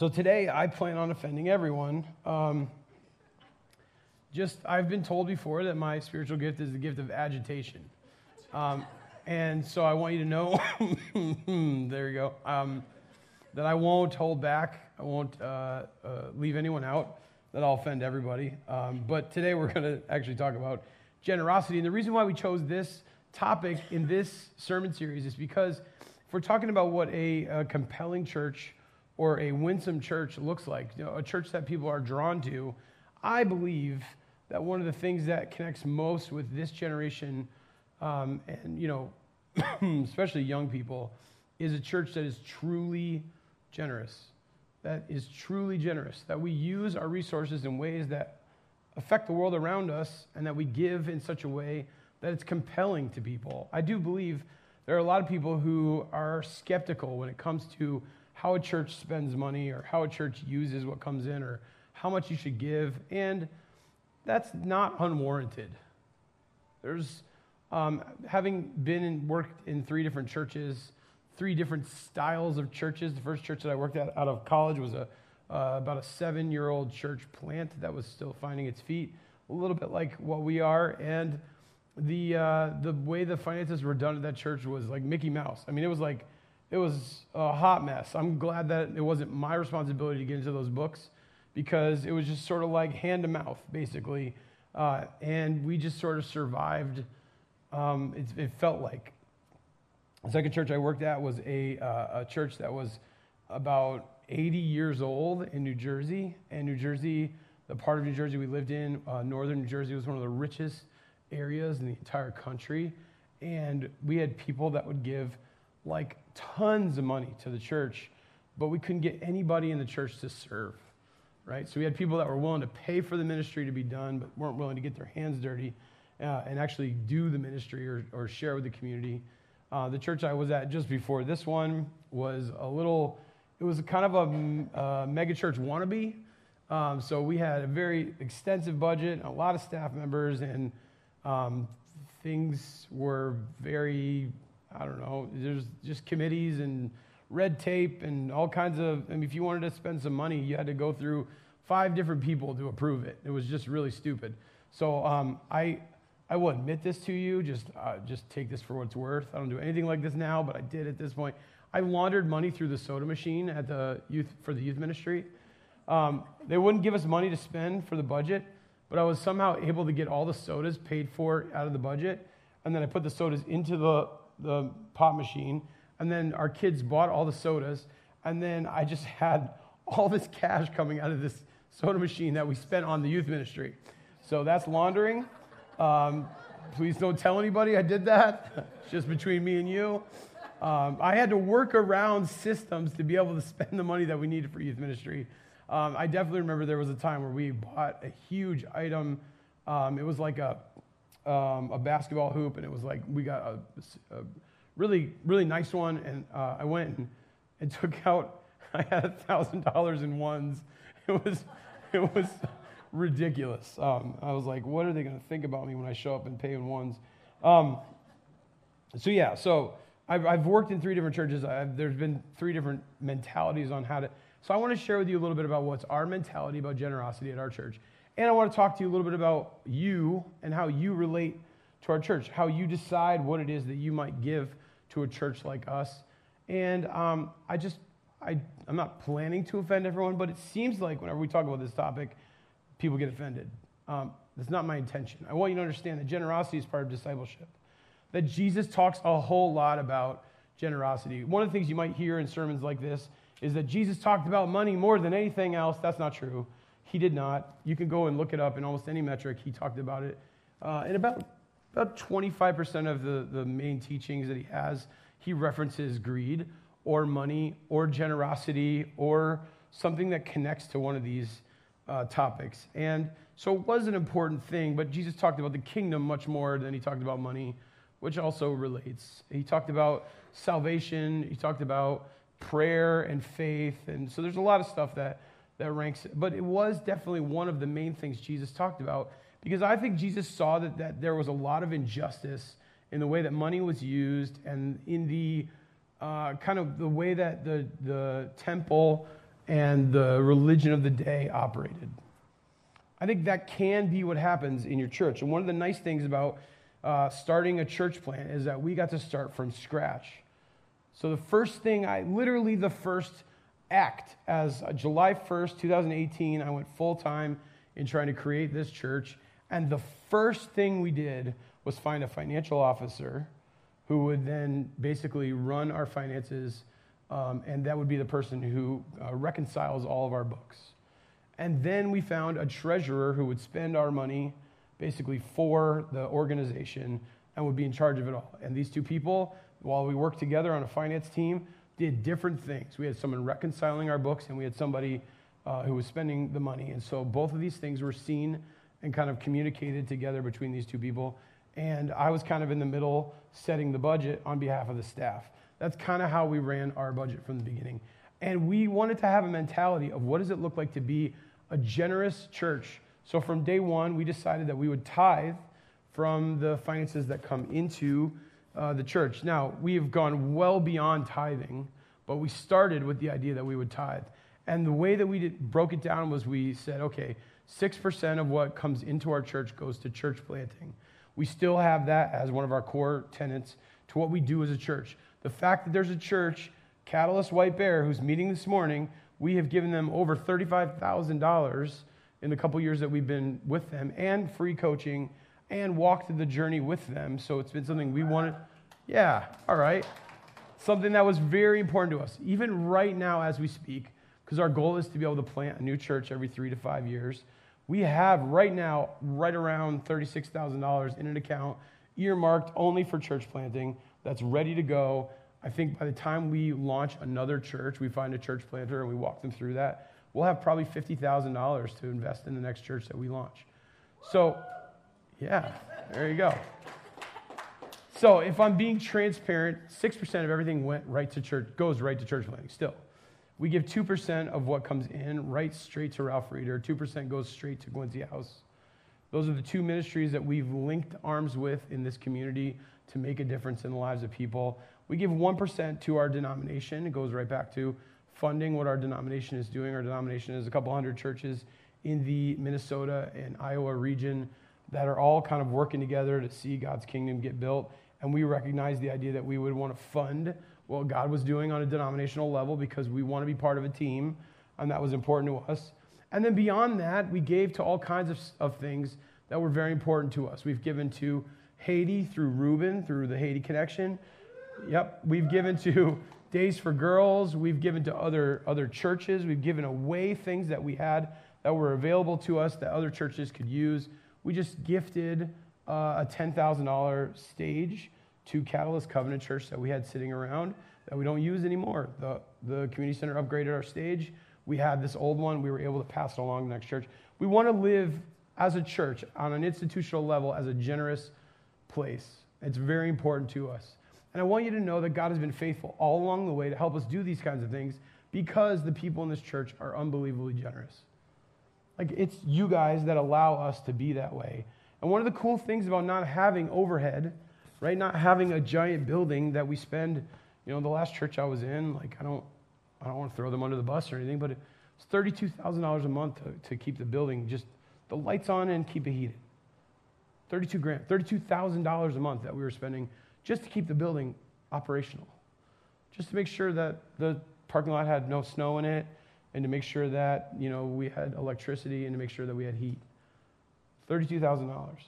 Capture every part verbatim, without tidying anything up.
So today, I plan on offending everyone. Um, just, I've been told before that my spiritual gift is the gift of agitation. Um, and so I want you to know, there you go, um, that I won't hold back. I won't uh, uh, leave anyone out, that I'll offend everybody. Um, but today, we're going to actually talk about generosity. And the reason why we chose this topic in this sermon series is because if we're talking about what a, a compelling church or a winsome church looks like, you know, a church that people are drawn to, I believe that one of the things that connects most with this generation, um, and you know, especially young people, is a church that is truly generous, that is truly generous, that we use our resources in ways that affect the world around us, and that we give in such a way that it's compelling to people. I do believe there are a lot of people who are skeptical when it comes to how a church spends money or how a church uses what comes in or how much you should give, and that's not unwarranted. There's, um, having been and worked in three different churches, three different styles of churches. The first church that I worked at out of college was a Uh, about a seven-year-old church plant that was still finding its feet, a little bit like what we are. And the uh, the way the finances were done at that church was like Mickey Mouse. I mean, it was like, it was a hot mess. I'm glad that it wasn't my responsibility to get into those books because it was just sort of like hand-to-mouth, basically. Uh, and we just sort of survived, um, it, it felt like. The second church I worked at was a uh, a church that was about eighty years old in New Jersey, and New Jersey, the part of New Jersey we lived in, uh, northern New Jersey, was one of the richest areas in the entire country, and we had people that would give like tons of money to the church, but we couldn't get anybody in the church to serve, right? So we had people that were willing to pay for the ministry to be done, but weren't willing to get their hands dirty uh, and actually do the ministry or, or share with the community. Uh, the church I was at just before this one was a little... It was kind of a uh, megachurch wannabe, um, so we had a very extensive budget, a lot of staff members, and um, things were very, I don't know, there's just committees and red tape and all kinds of, I mean, if you wanted to spend some money, you had to go through five different people to approve it. It was just really stupid. So um, I I will admit this to you, just uh, just take this for what it's worth. I don't do anything like this now, but I did at this point. I laundered money through the soda machine at the youth for the youth ministry. Um, they wouldn't give us money to spend for the budget, but I was somehow able to get all the sodas paid for out of the budget, and then I put the sodas into the, the pop machine, and then our kids bought all the sodas, and then I just had all this cash coming out of this soda machine that we spent on the youth ministry. So that's laundering. Um, please don't tell anybody I did that. It's just between me and you. Um, I had to work around systems to be able to spend the money that we needed for youth ministry. Um, I definitely remember there was a time where we bought a huge item. Um, it was like a um, a basketball hoop, and it was like we got a, a really, really nice one, and uh, I went and, and took out, I had one thousand dollars in ones. It was, it was ridiculous. Um, I was like, what are they going to think about me when I show up and pay in ones? Um, so yeah, so... I've worked in three different churches. I've, there's been three different mentalities on how to... So I want to share with you a little bit about what's our mentality about generosity at our church. And I want to talk to you a little bit about you and how you relate to our church, how you decide what it is that you might give to a church like us. And um, I just... I, I'm not planning to offend everyone, but it seems like whenever we talk about this topic, people get offended. Um, that's not my intention. I want you to understand that generosity is part of discipleship, that Jesus talks a whole lot about generosity. One of the things you might hear in sermons like this is that Jesus talked about money more than anything else. That's not true. He did not. You can go and look it up in almost any metric. He talked about it. Uh, and about, about twenty-five percent of the, the main teachings that he has, he references greed or money or generosity or something that connects to one of these uh, topics. And so it was an important thing, but Jesus talked about the kingdom much more than he talked about money, which also relates. He talked about salvation, he talked about prayer and faith, and so there's a lot of stuff that, that ranks, but it was definitely one of the main things Jesus talked about, because I think Jesus saw that, that there was a lot of injustice in the way that money was used, and in the uh, kind of the way that the, the temple and the religion of the day operated. I think that can be what happens in your church. And one of the nice things about uh, starting a church plant is that we got to start from scratch. So the first thing I, literally the first act, as July first, twenty eighteen, I went full-time in trying to create this church. And the first thing we did was find a financial officer who would then basically run our finances, um, and that would be the person who uh, reconciles all of our books. And then we found a treasurer who would spend our money basically for the organization and would be in charge of it all. And these two people, while we worked together on a finance team, did different things. We had someone reconciling our books, and we had somebody uh, who was spending the money. And so both of these things were seen and kind of communicated together between these two people. And I was kind of in the middle setting the budget on behalf of the staff. That's kind of how we ran our budget from the beginning. And we wanted to have a mentality of what does it look like to be a generous church. So from day one, we decided that we would tithe from the finances that come into uh, the church. Now, we have gone well beyond tithing, but we started with the idea that we would tithe. And the way that we did, broke it down was we said, okay, six percent of what comes into our church goes to church planting. We still have that as one of our core tenets to what we do as a church. The fact that there's a church, Catalyst White Bear, who's meeting this morning, we have given them over thirty-five thousand dollars in the couple years that we've been with them, and free coaching, and walked the journey with them. So it's been something we wanted. Yeah, all right. Something that was very important to us, even right now as we speak, because our goal is to be able to plant a new church every three to five years. We have right now right around thirty-six thousand dollars in an account earmarked only for church planting that's ready to go. I think by the time we launch another church, we find a church planter and we walk them through that, we'll have probably fifty thousand dollars to invest in the next church that we launch. So, yeah, there you go. So if I'm being transparent, six percent of everything went right to church, goes right to church planting still. We give two percent of what comes in right straight to Ralph Reeder. two percent goes straight to Quincy House. Those are the two ministries that we've linked arms with in this community to make a difference in the lives of people. We give one percent to our denomination. It goes right back to funding what our denomination is doing. Our denomination is a couple hundred churches in the Minnesota and Iowa region that are all kind of working together to see God's kingdom get built. And we recognize the idea that we would want to fund what God was doing on a denominational level because we want to be part of a team, and that was important to us. And then beyond that, we gave to all kinds of, of things that were very important to us. We've given to Haiti through Reuben, through the Haiti Connection. Yep, we've given to Days for Girls, we've given to other, other churches, we've given away things that we had that were available to us that other churches could use. We just gifted uh, a ten thousand dollars stage to Catalyst Covenant Church that we had sitting around that we don't use anymore. The, the community center upgraded our stage. We had this old one. We were able to pass it along to the next church. We want to live as a church on an institutional level as a generous place. It's very important to us. And I want you to know that God has been faithful all along the way to help us do these kinds of things because the people in this church are unbelievably generous. Like, it's you guys that allow us to be that way. And one of the cool things about not having overhead, right, not having a giant building that we spend, you know, the last church I was in, like, I don't I don't want to throw them under the bus or anything, but it's thirty-two thousand dollars a month to, to keep the building, just the lights on and keep it heated. thirty-two grand, thirty-two thousand dollars a month that we were spending just to keep the building operational, just to make sure that the parking lot had no snow in it, and to make sure that, you know, we had electricity, and to make sure that we had heat. thirty-two thousand dollars.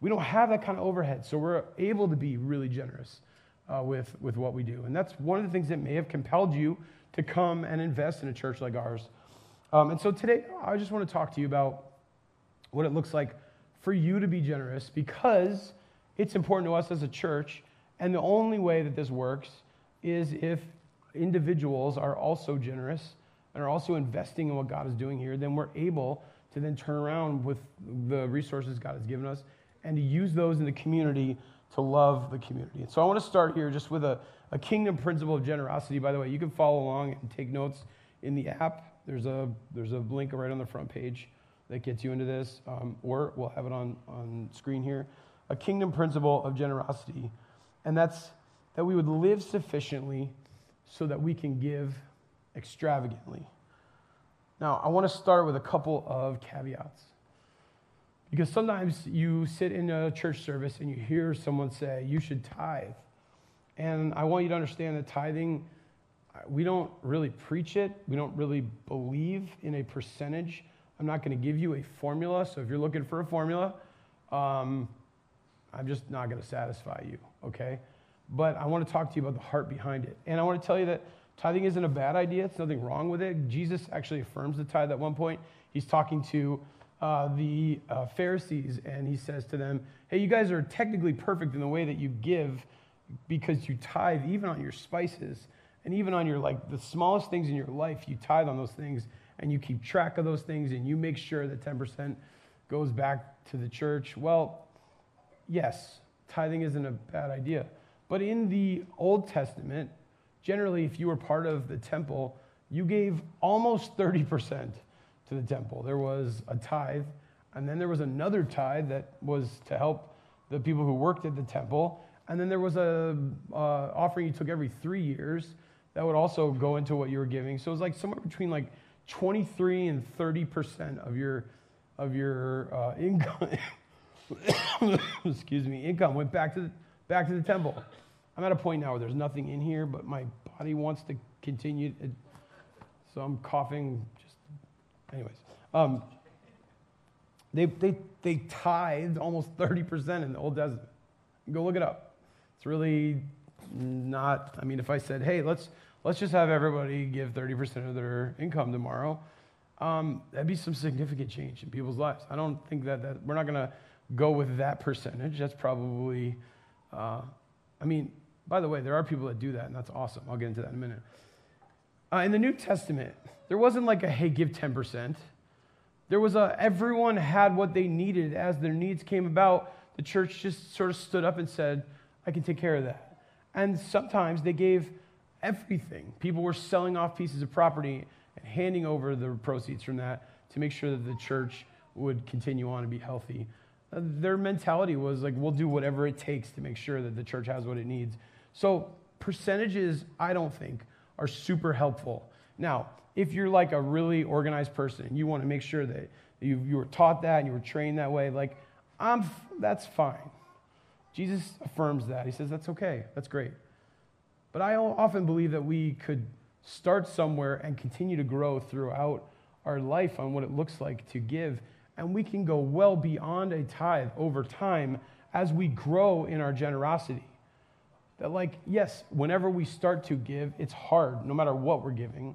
We don't have that kind of overhead, so we're able to be really generous uh, with, with what we do. And that's one of the things that may have compelled you to come and invest in a church like ours. Um, and so today, I just want to talk to you about what it looks like for you to be generous, because it's important to us as a church. And the only way that this works is if individuals are also generous and are also investing in what God is doing here, then we're able to then turn around with the resources God has given us and to use those in the community to love the community. And so I want to start here just with a, a kingdom principle of generosity. By the way, you can follow along and take notes in the app. There's a there's a link right on the front page that gets you into this, um, or we'll have it on, on screen here. A kingdom principle of generosity. And that's that we would live sufficiently so that we can give extravagantly. Now, I want to start with a couple of caveats. Because sometimes you sit in a church service and you hear someone say, you should tithe. And I want you to understand that tithing, we don't really preach it. We don't really believe in a percentage. I'm not going to give you a formula. So if you're looking for a formula, um, I'm just not going to satisfy you, okay? But I want to talk to you about the heart behind it. And I want to tell you that tithing isn't a bad idea. There's nothing wrong with it. Jesus actually affirms the tithe at one point. He's talking to uh, the uh, Pharisees, and he says to them, hey, you guys are technically perfect in the way that you give because you tithe even on your spices and even on your, like, the smallest things in your life. You tithe on those things, and you keep track of those things, and you make sure that ten percent goes back to the church. Well, yes, tithing isn't a bad idea. But in the Old Testament, generally, if you were part of the temple, you gave almost thirty percent to the temple. There was a tithe, and then there was another tithe that was to help the people who worked at the temple, and then there was a uh, offering you took every three years that would also go into what you were giving. So it was like somewhere between like twenty-three and thirty percent of your of your uh, income. Excuse me, income went back to the, back to the temple. I'm at a point now where there's nothing in here, but my body wants to continue. It, so I'm coughing. Just, anyways, um, they they they tithed almost thirty percent in the Old Testament. Go look it up. It's really not. I mean, if I said, hey, let's let's just have everybody give thirty percent of their income tomorrow, um, that'd be some significant change in people's lives. I don't think that that we're not gonna go with that percentage. That's probably. Uh, I mean. By the way, there are people that do that, and that's awesome. I'll get into that in a minute. Uh, in the New Testament, there wasn't like a, hey, give ten percent. There was a, everyone had what they needed. As their needs came about, the church just sort of stood up and said, I can take care of that. And sometimes they gave everything. People were selling off pieces of property and handing over the proceeds from that to make sure that the church would continue on and be healthy. Uh, their mentality was like, we'll do whatever it takes to make sure that the church has what it needs. So percentages, I don't think, are super helpful. Now, if you're like a really organized person and you want to make sure that you, you were taught that and you were trained that way, like, I'm, that's fine. Jesus affirms that. He says, that's okay. That's great. But I often believe that we could start somewhere and continue to grow throughout our life on what it looks like to give. And we can go well beyond a tithe over time as we grow in our generosity. That, like, yes, whenever we start to give, it's hard, no matter what we're giving.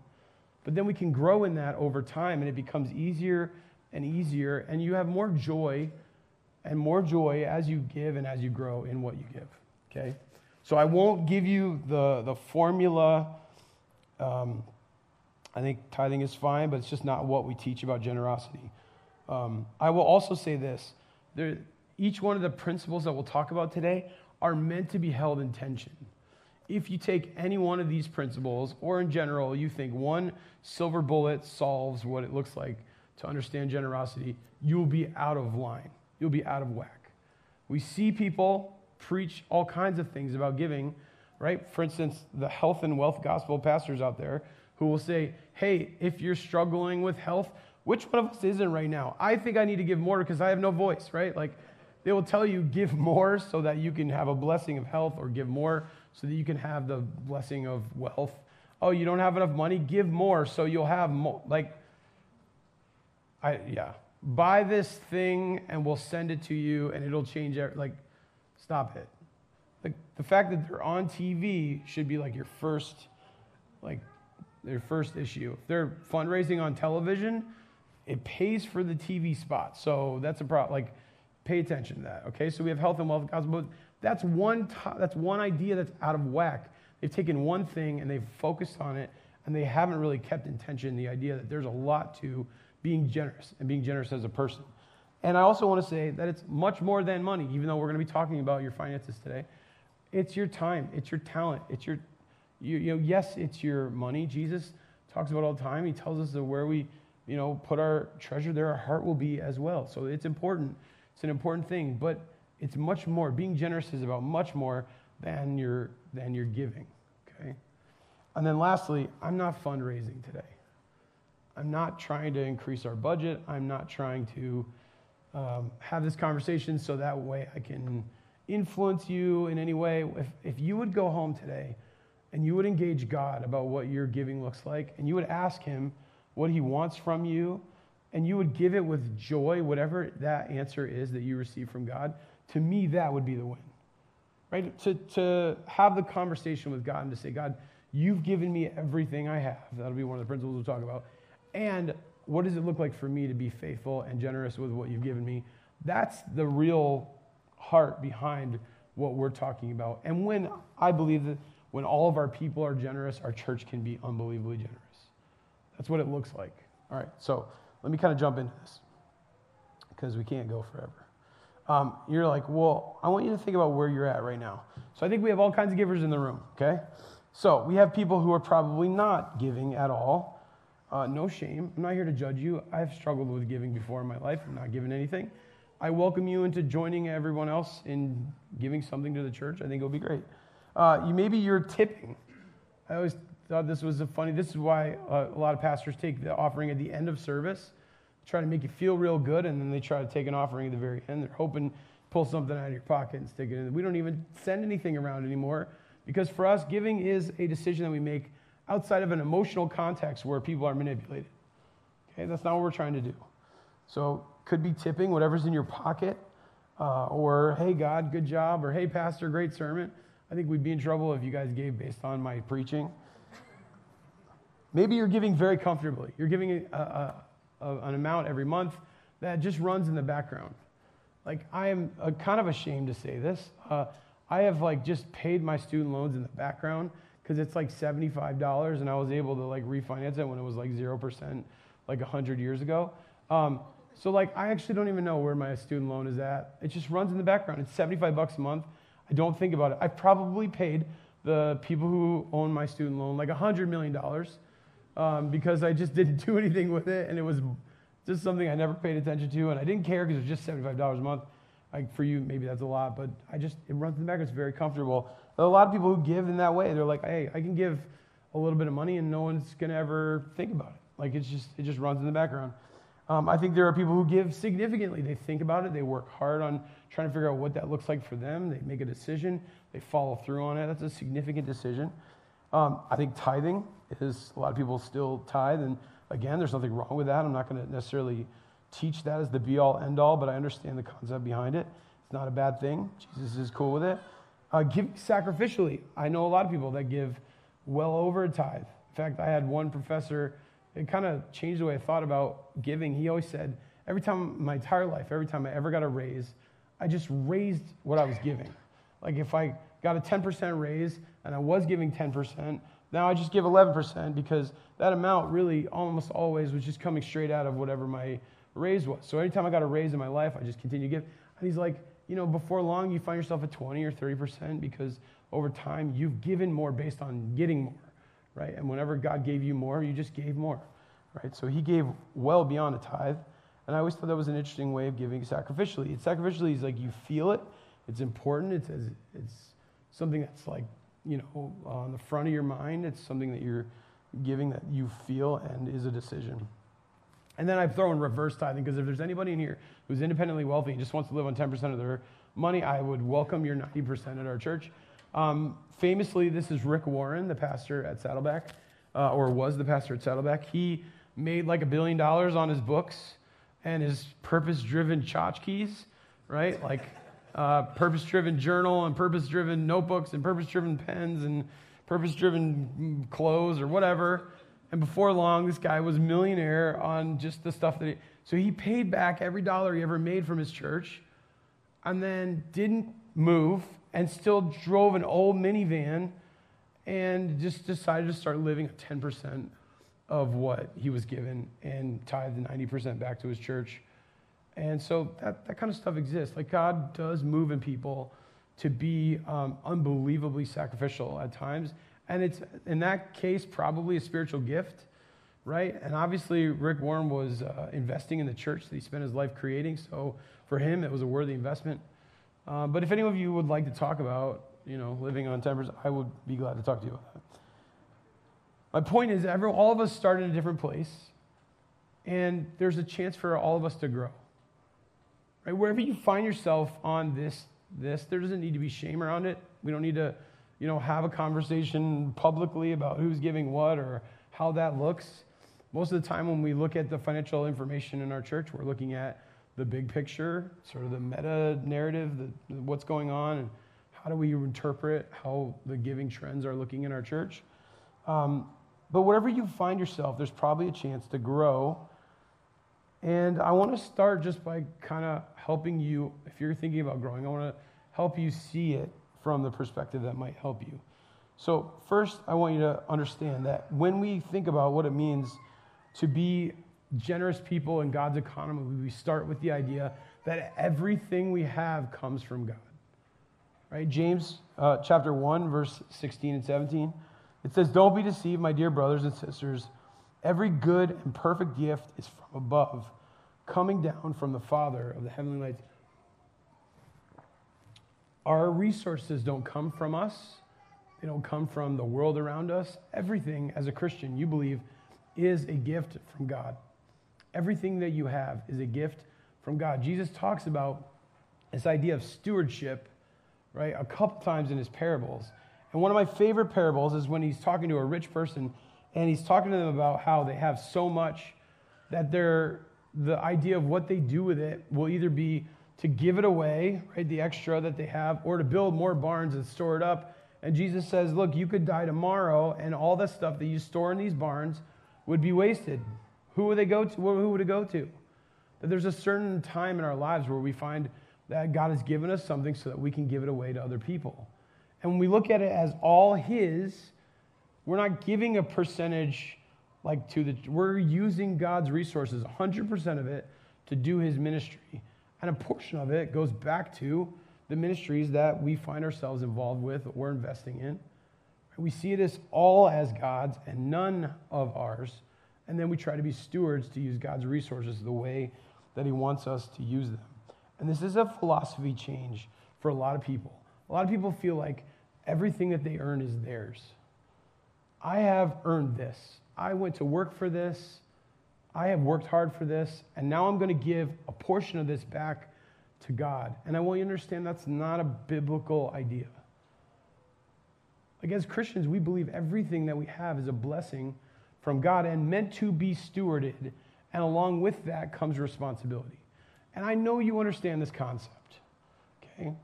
But then we can grow in that over time, and it becomes easier and easier, and you have more joy and more joy as you give and as you grow in what you give, okay? So I won't give you the, the formula. Um, I think tithing is fine, but it's just not what we teach about generosity. Um, I will also say this. There, each one of the principles that we'll talk about today are meant to be held in tension. If you take any one of these principles, or in general, you think one silver bullet solves what it looks like to understand generosity, you'll be out of line. You'll be out of whack. We see people preach all kinds of things about giving, right? For instance, the health and wealth gospel pastors out there who will say, hey, if you're struggling with health, which one of us isn't right now? I think I need to give more because I have no voice, right? Like, they will tell you, give more so that you can have a blessing of health, or give more so that you can have the blessing of wealth. Oh, you don't have enough money? Give more so you'll have more. Like, I yeah. Buy this thing and we'll send it to you and it'll change everything. Like, stop it. Like, the fact that they're on T V should be like your first, like, their first issue. If they're fundraising on television, it pays for the T V spot. So that's a problem. Like, pay attention to that, okay? So we have health and wealth gospel. That's one t- that's one idea that's out of whack. They've taken one thing and they've focused on it, and they haven't really kept in tension the idea that there's a lot to being generous and being generous as a person. And I also want to say that it's much more than money, even though we're going to be talking about your finances today. It's your time. It's your talent. It's your, you, you know, yes, it's your money. Jesus talks about it all the time. He tells us that where we, you know, put our treasure, there our heart will be as well. So it's important. It's an important thing, but it's much more. Being generous is about much more than your than your giving, okay? And then lastly, I'm not fundraising today. I'm not trying to increase our budget. I'm not trying to um, have this conversation so that way I can influence you in any way. If, if you would go home today and you would engage God about what your giving looks like, and you would ask him what he wants from you, and you would give it with joy, whatever that answer is that you receive from God, to me, that would be the win, right? To, to have the conversation with God and to say, God, you've given me everything I have. That'll be one of the principles we'll talk about. And what does it look like for me to be faithful and generous with what you've given me? That's the real heart behind what we're talking about. And when I believe that when all of our people are generous, our church can be unbelievably generous. That's what it looks like. All right, so let me kind of jump into this because we can't go forever. Um, you're like, well, I want you to think about where you're at right now. So I think we have all kinds of givers in the room, okay? So we have people who are probably not giving at all. Uh, no shame. I'm not here to judge you. I've struggled with giving before in my life. I'm not giving anything. I welcome you into joining everyone else in giving something to the church. I think it'll be great. Uh, you maybe you're tipping. I always thought this was a funny. This is why uh, a lot of pastors take the offering at the end of service, try to make you feel real good, and then they try to take an offering at the very end. They're hoping pull something out of your pocket and stick it in. We don't even send anything around anymore because for us, giving is a decision that we make outside of an emotional context where people are manipulated. Okay, that's not what we're trying to do. So could be tipping, whatever's in your pocket, uh, or hey, God, good job, or hey, pastor, great sermon. I think we'd be in trouble if you guys gave based on my preaching. Maybe you're giving very comfortably. You're giving a, a, a, an amount every month that just runs in the background. Like, I am uh, kind of ashamed to say this. Uh, I have, like, just paid my student loans in the background because it's, like, seventy-five dollars, and I was able to, like, refinance it when it was, like, zero percent, like, one hundred years ago. Um, so, like, I actually don't even know where my student loan is at. It just runs in the background. It's seventy-five bucks a month. I don't think about it. I probably paid the people who own my student loan like one hundred million dollars um, because I just didn't do anything with it, and it was just something I never paid attention to, and I didn't care because it was just seventy-five dollars a month. Like, for you, maybe that's a lot, but I just, it runs in the background. It's very comfortable. There are a lot of people who give in that way. They're like, hey, I can give a little bit of money, and no one's going to ever think about it. Like, it's just, it just runs in the background. Um, I think there are people who give significantly. They think about it. They work hard on trying to figure out what that looks like for them. They make a decision. They follow through on it. That's a significant decision. Um, I think tithing is, a lot of people still tithe. And again, there's nothing wrong with that. I'm not going to necessarily teach that as the be-all, end-all, but I understand the concept behind it. It's not a bad thing. Jesus is cool with it. Uh, give sacrificially. I know a lot of people that give well over a tithe. In fact, I had one professor. It kind of changed the way I thought about giving. He always said, every time, my entire life, every time I ever got a raise, I just raised what I was giving. Like if I got a ten percent raise and I was giving ten percent, now I just give eleven percent because that amount really almost always was just coming straight out of whatever my raise was. So anytime I got a raise in my life, I just continue to give. And he's like, you know, before long, you find yourself at twenty or thirty percent because over time, you've given more based on getting more. Right? And whenever God gave you more, you just gave more, right? So he gave well beyond a tithe, and I always thought that was an interesting way of giving sacrificially. It's sacrificially is like you feel it, it's important, it's as, it's something that's like, you know, on the front of your mind, it's something that you're giving that you feel and is a decision. And then I've thrown reverse tithing, because if there's anybody in here who's independently wealthy and just wants to live on ten percent of their money, I would welcome your ninety percent at our church. Um, famously, this is Rick Warren, the pastor at Saddleback, uh, or was the pastor at Saddleback. He made like a billion dollars on his books and his purpose-driven tchotchkes, right? Like uh, purpose-driven journal and purpose-driven notebooks and purpose-driven pens and purpose-driven clothes or whatever. And before long, this guy was a millionaire on just the stuff that he... So he paid back every dollar he ever made from his church and then didn't move, and still drove an old minivan and just decided to start living at ten percent of what he was given and tithe the ninety percent back to his church. And so that, that kind of stuff exists. Like, God does move in people to be um, unbelievably sacrificial at times. And it's, in that case, probably a spiritual gift, right? And obviously, Rick Warren was uh, investing in the church that he spent his life creating. So for him, it was a worthy investment. Uh, but if any of you would like to talk about, you know, living on ten percent, I would be glad to talk to you about that. My point is, everyone, all of us start in a different place. and there's a chance for all of us to grow. Right? Wherever you find yourself on this, this, there doesn't need to be shame around it. We don't need to, you know, have a conversation publicly about who's giving what or how that looks. Most of the time when we look at the financial information in our church, we're looking at the big picture, sort of the meta narrative, the, what's going on, and how do we interpret how the giving trends are looking in our church. Um, but wherever you find yourself, there's probably a chance to grow. And I want to start just by kind of helping you, if you're thinking about growing, I want to help you see it from the perspective that might help you. So first, I want you to understand that when we think about what it means to be generous people in God's economy, we start with the idea that everything we have comes from God. Right? James uh, chapter one, verse sixteen and seventeen, it says, "Don't be deceived, my dear brothers and sisters. Every good and perfect gift is from above, coming down from the Father of the heavenly lights." Our resources don't come from us. They don't come from the world around us. Everything, as a Christian, you believe, is a gift from God. Everything that you have is a gift from God. Jesus talks about this idea of stewardship, right, a couple times in his parables. And one of my favorite parables is when he's talking to a rich person, and he's talking to them about how they have so much that they're, the idea of what they do with it will either be to give it away, right, the extra that they have, or to build more barns and store it up. And Jesus says, look, you could die tomorrow, and all the stuff that you store in these barns would be wasted. Who would they go to? Who would it go to? That there's a certain time in our lives where we find that God has given us something so that we can give it away to other people. And when we look at it as all his, we're not giving a percentage like to the, we're using God's resources, one hundred percent of it, to do his ministry. And a portion of it goes back to the ministries that we find ourselves involved with or investing in. We see it as all as God's and none of ours. And then we try to be stewards to use God's resources the way that he wants us to use them. And this is a philosophy change for a lot of people. A lot of people feel like everything that they earn is theirs. I have earned this. I went to work for this. I have worked hard for this. And now I'm going to give a portion of this back to God. And I want you to understand that's not a biblical idea. Like, as Christians, we believe everything that we have is a blessing from God and meant to be stewarded. And along with that comes responsibility. And I know you understand this concept, okay?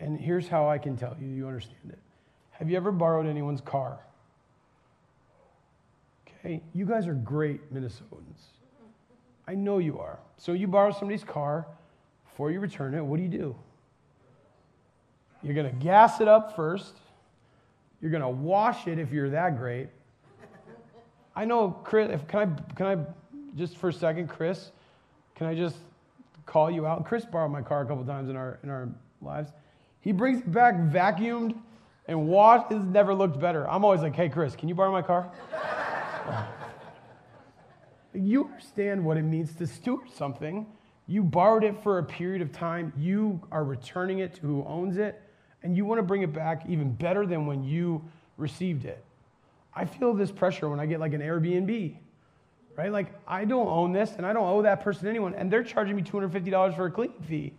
And here's how I can tell you you understand it. Have you ever borrowed anyone's car? Okay, you guys are great Minnesotans. I know you are. So you borrow somebody's car. Before you return it, what do you do? You're going to gas it up first. You're going to wash it if you're that great. I know, Chris, if, can I, can I, just for a second, Chris, can I just call you out? Chris borrowed my car a couple times in our in our lives. He brings it back vacuumed and washed. It's never looked better. I'm always like, hey, Chris, can you borrow my car? You understand what it means to steward something. You borrowed it for a period of time. You are returning it to who owns it. And you want to bring it back even better than when you received it. I feel this pressure when I get like an Airbnb, right? Like, I don't own this, and I don't owe that person anyone, and they're charging me two hundred fifty dollars for a cleaning fee.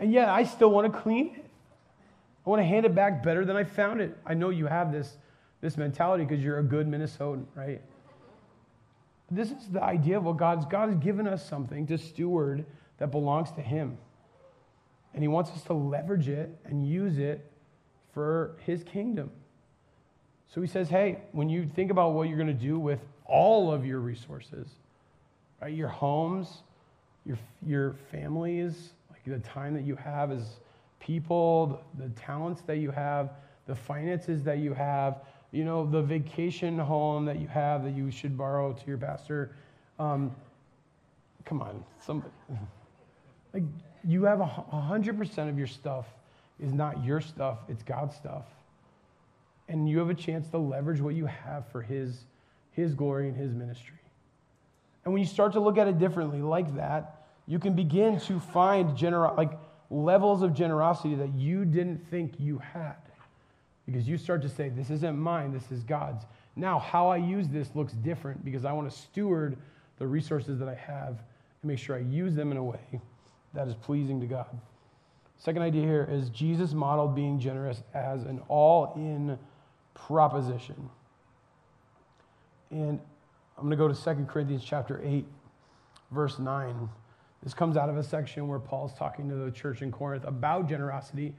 And yet I still want to clean it. I want to hand it back better than I found it. I know you have this, this mentality because you're a good Minnesotan, right? This is the idea of what God's, God has given us something to steward that belongs to him. And he wants us to leverage it and use it for his kingdom. So he says, hey, when you think about what you're going to do with all of your resources, right, your homes, your, your families, like the time that you have as people, the, the talents that you have, the finances that you have, you know, the vacation home that you have that you should borrow to your pastor. Um, come on, somebody. Like, you have one hundred percent of your stuff is not your stuff, it's God's stuff. And you have a chance to leverage what you have for his, his glory and his ministry. And when you start to look at it differently like that, you can begin to find gener- like levels of generosity that you didn't think you had. Because you start to say, this isn't mine, this is God's. Now, how I use this looks different because I want to steward the resources that I have and make sure I use them in a way that is pleasing to God. Second idea here is Jesus modeled being generous as an all-in proposition. And I'm going to go to Second Corinthians chapter eight, verse nine. This comes out of a section where Paul's talking to the church in Corinth about generosity.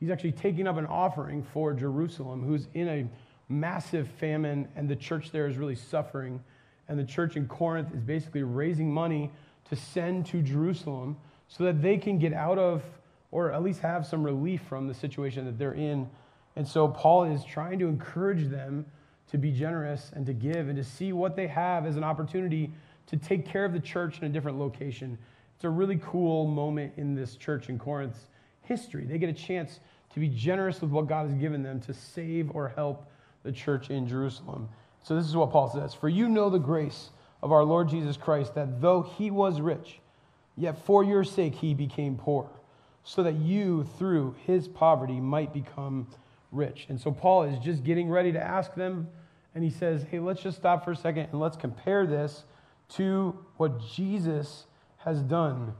He's actually taking up an offering for Jerusalem, who's in a massive famine, and the church there is really suffering. And the church in Corinth is basically raising money to send to Jerusalem so that they can get out of, or at least have some relief from the situation that they're in. And so Paul is trying to encourage them to be generous and to give and to see what they have as an opportunity to take care of the church in a different location. It's a really cool moment in this church in Corinth's history. They get a chance to be generous with what God has given them to save or help the church in Jerusalem. So this is what Paul says, "For you know the grace of our Lord Jesus Christ, that though he was rich, yet for your sake he became poor, so that you through his poverty might become rich." And so Paul is just getting ready to ask them, and he says, hey, let's just stop for a second and let's compare this to what Jesus has done.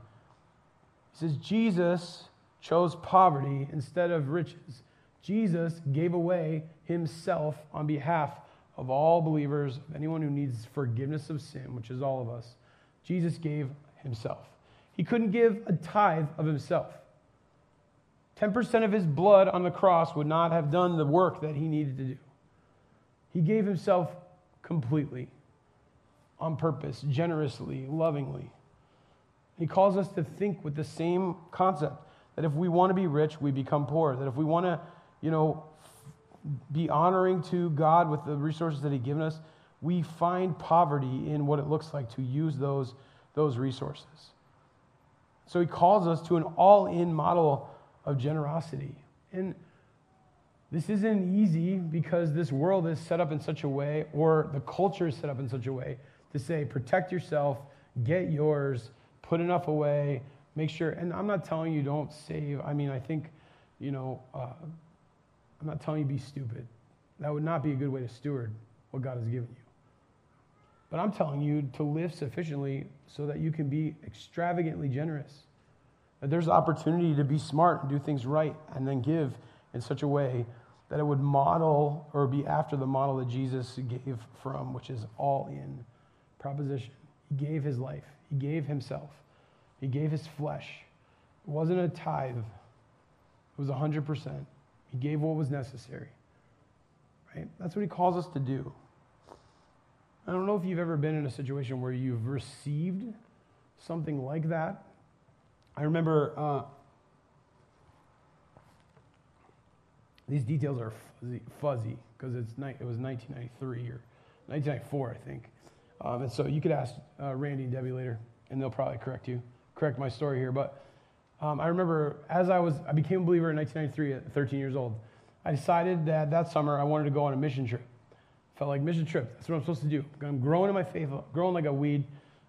He says, Jesus chose poverty instead of riches. Jesus gave away himself on behalf of all believers, of anyone who needs forgiveness of sin, which is all of us. Jesus gave himself. He couldn't give a tithe of himself. ten percent of his blood on the cross would not have done the work that he needed to do. He gave himself completely, on purpose, generously, lovingly. He calls us to think with the same concept, that if we want to be rich, we become poor. That if we want to, you know, be honoring to God with the resources that he's given us, we find poverty in what it looks like to use those, those resources. So he calls us to an all-in model of generosity. And this isn't easy, because this world is set up in such a way, or the culture is set up in such a way, to say, protect yourself, get yours, put enough away, make sure. And I'm not telling you don't save. I mean, I think, you know, uh, I'm not telling you be stupid. That would not be a good way to steward what God has given you. But I'm telling you to live sufficiently so that you can be extravagantly generous. That there's opportunity to be smart and do things right and then give in such a way that it would model or be after the model that Jesus gave from, which is all in proposition. He gave his life. He gave himself. He gave his flesh. It wasn't a tithe. It was one hundred percent. He gave what was necessary. Right? That's what he calls us to do. I don't know if you've ever been in a situation where you've received something like that. I remember uh, these details are fuzzy because it's ni- it was nineteen ninety-three or nineteen ninety-four, I think. Um, and so you could ask uh, Randy and Debbie later, and they'll probably correct you, correct my story here. But um, I remember as I was, I became a believer in nineteen ninety-three at thirteen years old. I decided that that summer I wanted to go on a mission trip. Felt like mission trip. That's what I'm supposed to do. I'm growing in my faith, growing like a weed.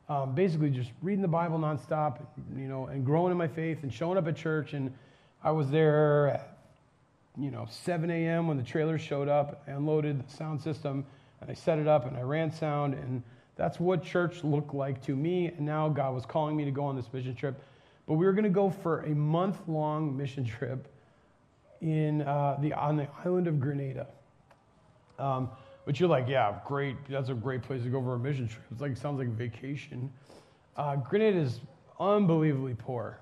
Um, basically just reading the Bible nonstop, you know, and growing in my faith and showing up at church. And I was there at, you know, seven a.m. when the trailer showed up. I unloaded the sound system, and I set it up, and I ran sound. And that's what church looked like to me. And now God was calling me to go on this mission trip. But we were going to go for a month-long mission trip in uh, the on the island of Grenada. Um But you're like, yeah, great. That's a great place to go for a mission trip. It's like, sounds like vacation. Uh, Grenada is unbelievably poor.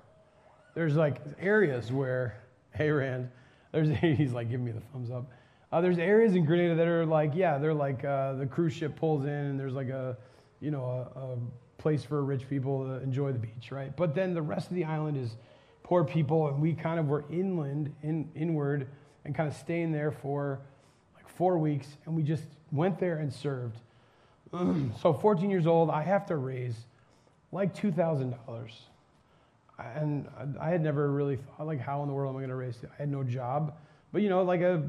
There's like areas where, hey, Rand, there's he's like, give me the thumbs up. Uh, there's areas in Grenada that are like, yeah, they're like uh, the cruise ship pulls in and there's like a, you know, a, a place for rich people to enjoy the beach, right? But then the rest of the island is poor people, and we kind of were inland, in inward, and kind of staying there for four weeks, and we just went there and served. So fourteen years old, I have to raise like two thousand dollars. And I had never really thought, like, how in the world am I going to raise it? I had no job. But, you know, like a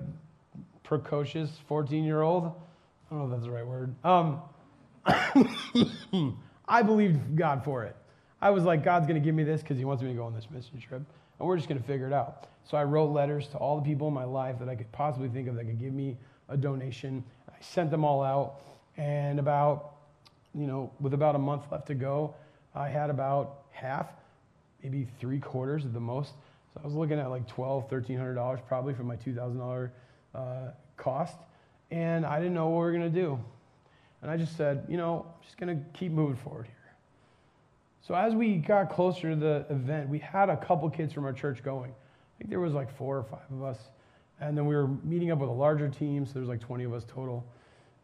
precocious fourteen-year-old, I don't know if that's the right word. Um, I believed God for it. I was like, God's going to give me this because he wants me to go on this mission trip, and we're just going to figure it out. So I wrote letters to all the people in my life that I could possibly think of that could give me a donation. I sent them all out, and about you know, with about a month left to go, I had about half, maybe three quarters at the most. So I was looking at like twelve hundred dollars, thirteen hundred dollars probably for my two thousand dollars uh, cost. And I didn't know what we were going to do. And I just said, you know, I'm just going to keep moving forward here. So as we got closer to the event, we had a couple kids from our church going. I think there was like four or five of us. And then we were meeting up with a larger team, so there was like twenty of us total.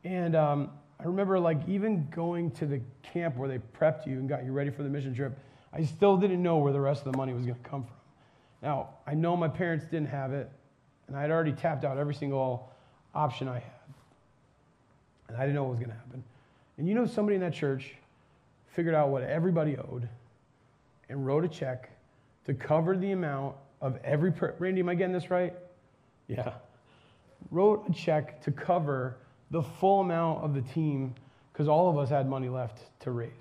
And um, I remember like even going to the camp where they prepped you and got you ready for the mission trip, I still didn't know where the rest of the money was going to come from. Now, I know my parents didn't have it, and I had already tapped out every single option I had. And I didn't know what was going to happen. And you know, somebody in that church figured out what everybody owed and wrote a check to cover the amount of every per- Randy, am I getting this right? Yeah. Wrote a check to cover the full amount of the team because all of us had money left to raise.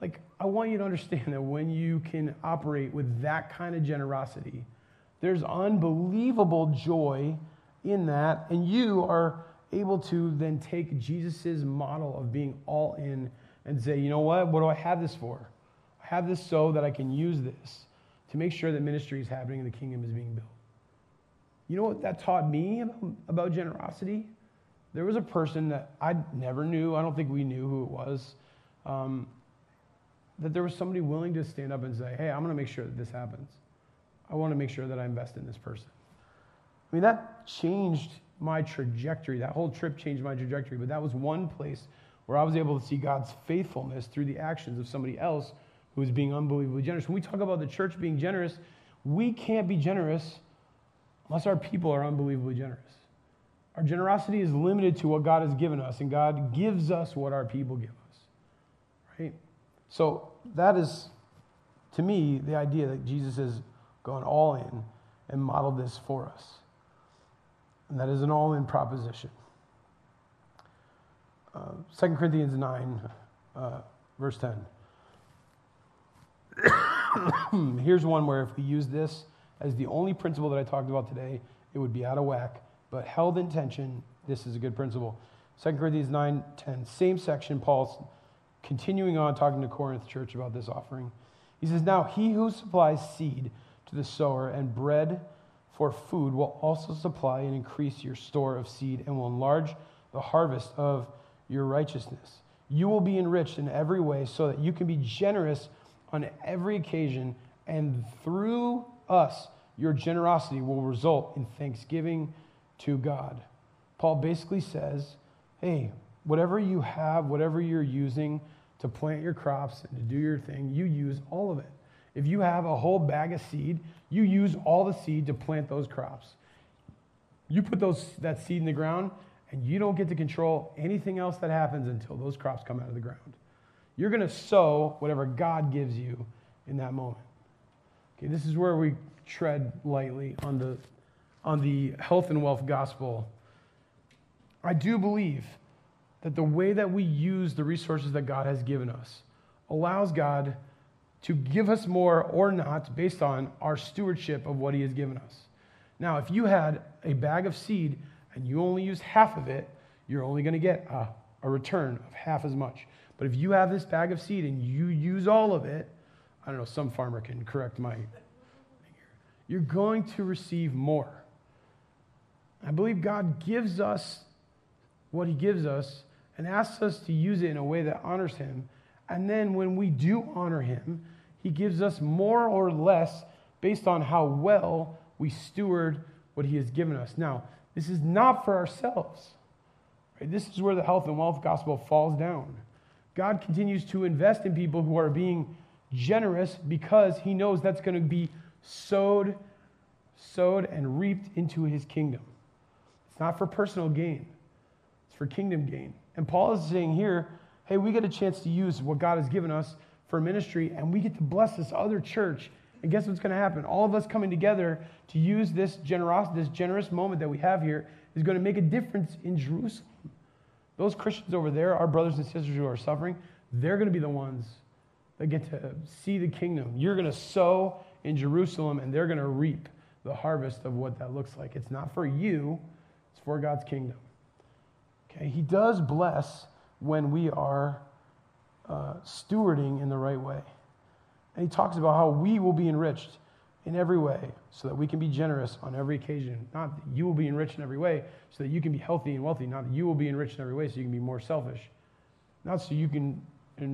Like, I want you to understand that when you can operate with that kind of generosity, there's unbelievable joy in that, and you are able to then take Jesus's model of being all in and say, you know what, what do I have this for? I have this so that I can use this to make sure that ministry is happening and the kingdom is being built. You know what that taught me about generosity? There was a person that I never knew, I don't think we knew who it was, um, that there was somebody willing to stand up and say, hey, I'm going to make sure that this happens. I want to make sure that I invest in this person. I mean, that changed my trajectory. That whole trip changed my trajectory, but that was one place where I was able to see God's faithfulness through the actions of somebody else who was being unbelievably generous. When we talk about the church being generous, we can't be generous unless our people are unbelievably generous. Our generosity is limited to what God has given us, and God gives us what our people give us, right? So that is, to me, the idea that Jesus has gone all in and modeled this for us. And that is an all-in proposition. Uh, Second Corinthians nine, uh, verse ten. Here's one where if we use this as the only principle that I talked about today, it would be out of whack. But held in tension, this is a good principle. Second Corinthians nine, ten, same section, Paul's continuing on talking to Corinth church about this offering. He says, now he who supplies seed to the sower and bread for food will also supply and increase your store of seed and will enlarge the harvest of your righteousness. You will be enriched in every way so that you can be generous on every occasion, and through us, your generosity will result in thanksgiving to God. Paul basically says, hey, whatever you have, whatever you're using to plant your crops and to do your thing, you use all of it. If you have a whole bag of seed, you use all the seed to plant those crops. You put those that seed in the ground, and you don't get to control anything else that happens until those crops come out of the ground. You're going to sow whatever God gives you in that moment. Okay, this is where we tread lightly on the, on the health and wealth gospel. I do believe that the way that we use the resources that God has given us allows God to give us more or not based on our stewardship of what he has given us. Now, if you had a bag of seed and you only use half of it, you're only going to get a, a return of half as much. But if you have this bag of seed and you use all of it, I don't know, some farmer can correct my thing here, you're going to receive more. I believe God gives us what he gives us and asks us to use it in a way that honors him. And then when we do honor him, he gives us more or less based on how well we steward what he has given us. Now, this is not for ourselves. Right? This is where the health and wealth gospel falls down. God continues to invest in people who are being generous because he knows that's going to be sowed, sowed and reaped into his kingdom. It's not for personal gain. It's for kingdom gain. And Paul is saying here, hey, we get a chance to use what God has given us for ministry, and we get to bless this other church. And guess what's going to happen? All of us coming together to use this generosity, this generous moment that we have here is going to make a difference in Jerusalem. Those Christians over there, our brothers and sisters who are suffering, they're going to be the ones that get to see the kingdom. You're going to sow in Jerusalem, and they're going to reap the harvest of what that looks like. It's not for you. It's for God's kingdom. Okay, he does bless when we are uh, stewarding in the right way. And he talks about how we will be enriched in every way so that we can be generous on every occasion. Not that you will be enriched in every way so that you can be healthy and wealthy. Not that you will be enriched in every way so you can be more selfish. Not so you can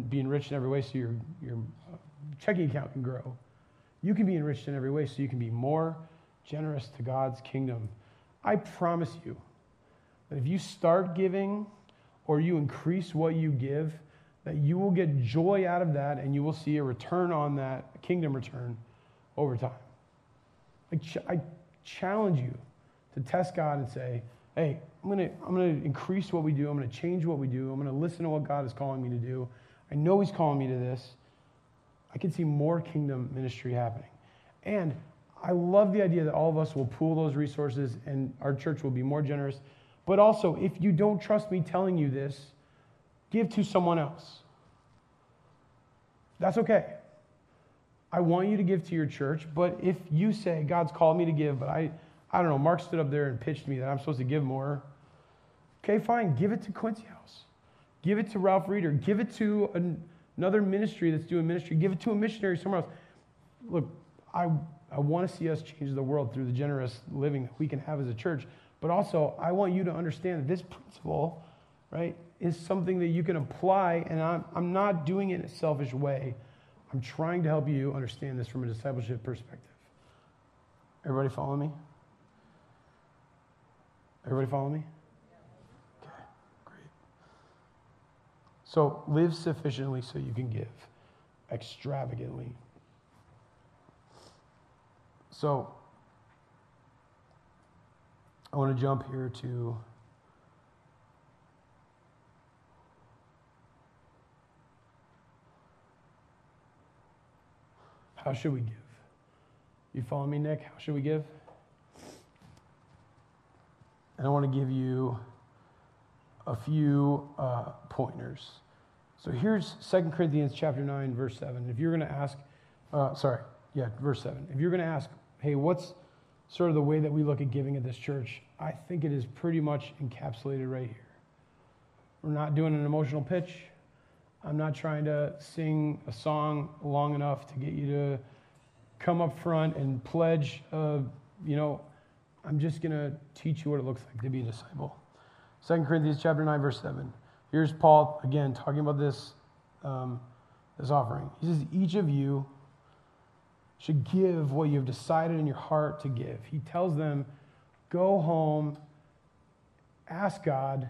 be enriched in every way so your, your checking account can grow. You can be enriched in every way so you can be more generous to God's kingdom. I promise you that if you start giving or you increase what you give, that you will get joy out of that and you will see a return on that, a kingdom return over time. I, ch- I challenge you to test God and say, hey, I'm gonna, I'm gonna increase what we do. I'm gonna change what we do. I'm gonna listen to what God is calling me to do. I know he's calling me to this. I can see more kingdom ministry happening. And I love the idea that all of us will pool those resources and our church will be more generous. But also, if you don't trust me telling you this, give to someone else. That's okay. I want you to give to your church, but if you say, God's called me to give, but I, I don't know, Mark stood up there and pitched me that I'm supposed to give more. Okay, fine, give it to Quincy House. Give it to Ralph Reeder. Give it to an, another ministry that's doing ministry. Give it to a missionary somewhere else. Look, I, I want to see us change the world through the generous living that we can have as a church, but also I want you to understand that this principle, right, is something that you can apply, and I'm, I'm not doing it in a selfish way. I'm trying to help you understand this from a discipleship perspective. Everybody follow me? Everybody follow me? Okay, great. So live sufficiently so you can give extravagantly. So I want to jump here to how should we give? You follow me, Nick? How should we give? And I want to give you a few uh, pointers. So here's Second Corinthians chapter nine, verse seven. If you're going to ask, uh, sorry, yeah, verse seven. If you're going to ask, hey, what's sort of the way that we look at giving at this church? I think it is pretty much encapsulated right here. We're not doing an emotional pitch. I'm not trying to sing a song long enough to get you to come up front and pledge. Uh, you know, I'm just going to teach you what it looks like to be a disciple. Second Corinthians chapter nine, verse seven. Here's Paul, again, talking about this, um, this offering. He says, each of you should give what you've decided in your heart to give. He tells them, go home, ask God,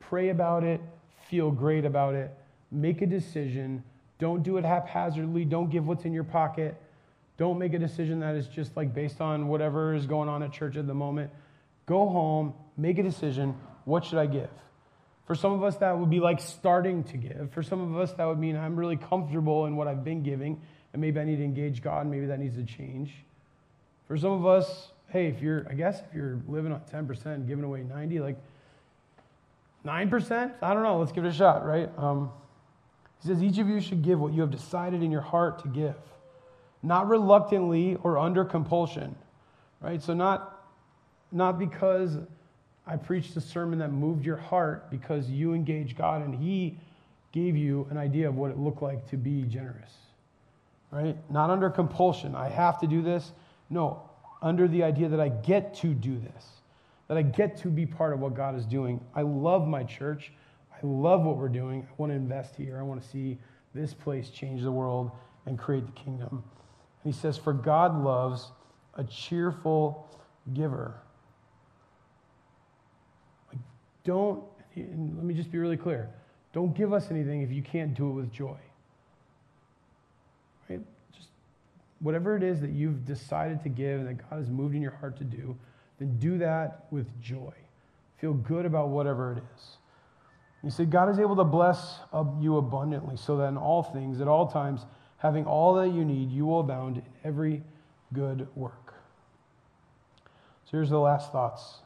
pray about it, feel great about it. Make a decision. Don't do it haphazardly. Don't give what's in your pocket. Don't make a decision that is just like based on whatever is going on at church at the moment. Go home, make a decision. What should I give? For some of us, that would be like starting to give. For some of us, that would mean I'm really comfortable in what I've been giving, and maybe I need to engage God, and maybe that needs to change. For some of us, hey, if you're, I guess if you're living on ten percent, giving away ninety, like nine percent? I don't know. Let's give it a shot, right? Um, He says, each of you should give what you have decided in your heart to give, not reluctantly or under compulsion, right? So not, not because I preached a sermon that moved your heart, because you engaged God and he gave you an idea of what it looked like to be generous, right? Not under compulsion. I have to do this. No, under the idea that I get to do this, that I get to be part of what God is doing. I love my church. I love what we're doing. I want to invest here. I want to see this place change the world and create the kingdom. And he says, for God loves a cheerful giver. Like, don't, and let me just be really clear, don't give us anything if you can't do it with joy. Right? Just whatever it is that you've decided to give and that God has moved in your heart to do, then do that with joy. Feel good about whatever it is. He said, God is able to bless you abundantly so that in all things, at all times, having all that you need, you will abound in every good work. So here's the last thoughts.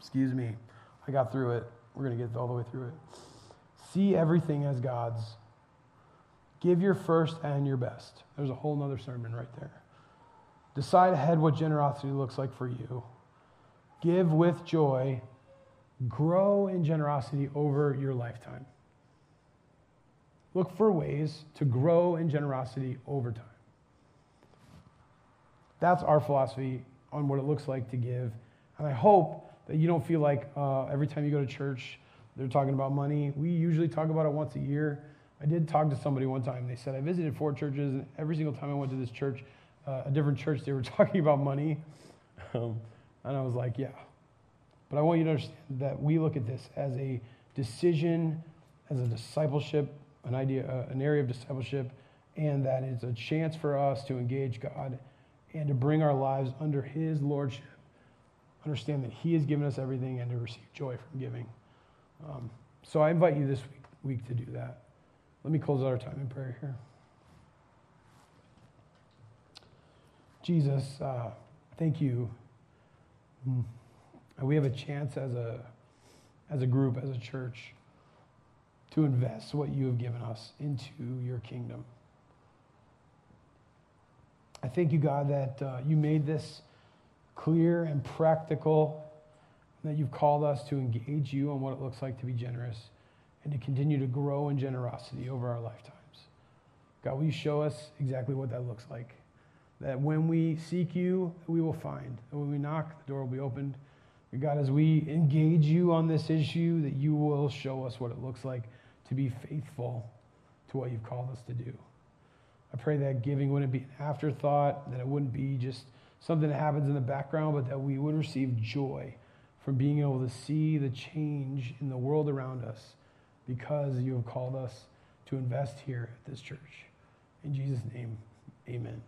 Excuse me. I got through it. We're going to get all the way through it. See everything as God's. Give your first and your best. There's a whole other sermon right there. Decide ahead what generosity looks like for you. Give with joy grow in generosity over your lifetime. Look for ways to grow in generosity over time. That's our philosophy on what it looks like to give. And I hope that you don't feel like uh, every time you go to church, they're talking about money. We usually talk about it once a year. I did talk to somebody one time. They said, I visited four churches, and every single time I went to this church, uh, a different church, they were talking about money. Um, and I was like, yeah. But I want you to understand that we look at this as a decision, as a discipleship, an idea, uh, an area of discipleship, and that it's a chance for us to engage God and to bring our lives under his lordship. Understand that he has given us everything and to receive joy from giving. Um, so I invite you this week, week to do that. Let me close out our time in prayer here. Jesus, uh, thank you. Mm. We have a chance as a, as a group, as a church, to invest what you have given us into your kingdom. I thank you, God, that uh, you made this clear and practical, that you've called us to engage you on what it looks like to be generous and to continue to grow in generosity over our lifetimes. God, will you show us exactly what that looks like? That when we seek you, we will find. That when we knock, the door will be opened. And God, as we engage you on this issue, that you will show us what it looks like to be faithful to what you've called us to do. I pray that giving wouldn't be an afterthought, that it wouldn't be just something that happens in the background, but that we would receive joy from being able to see the change in the world around us because you have called us to invest here at this church. In Jesus' name, amen.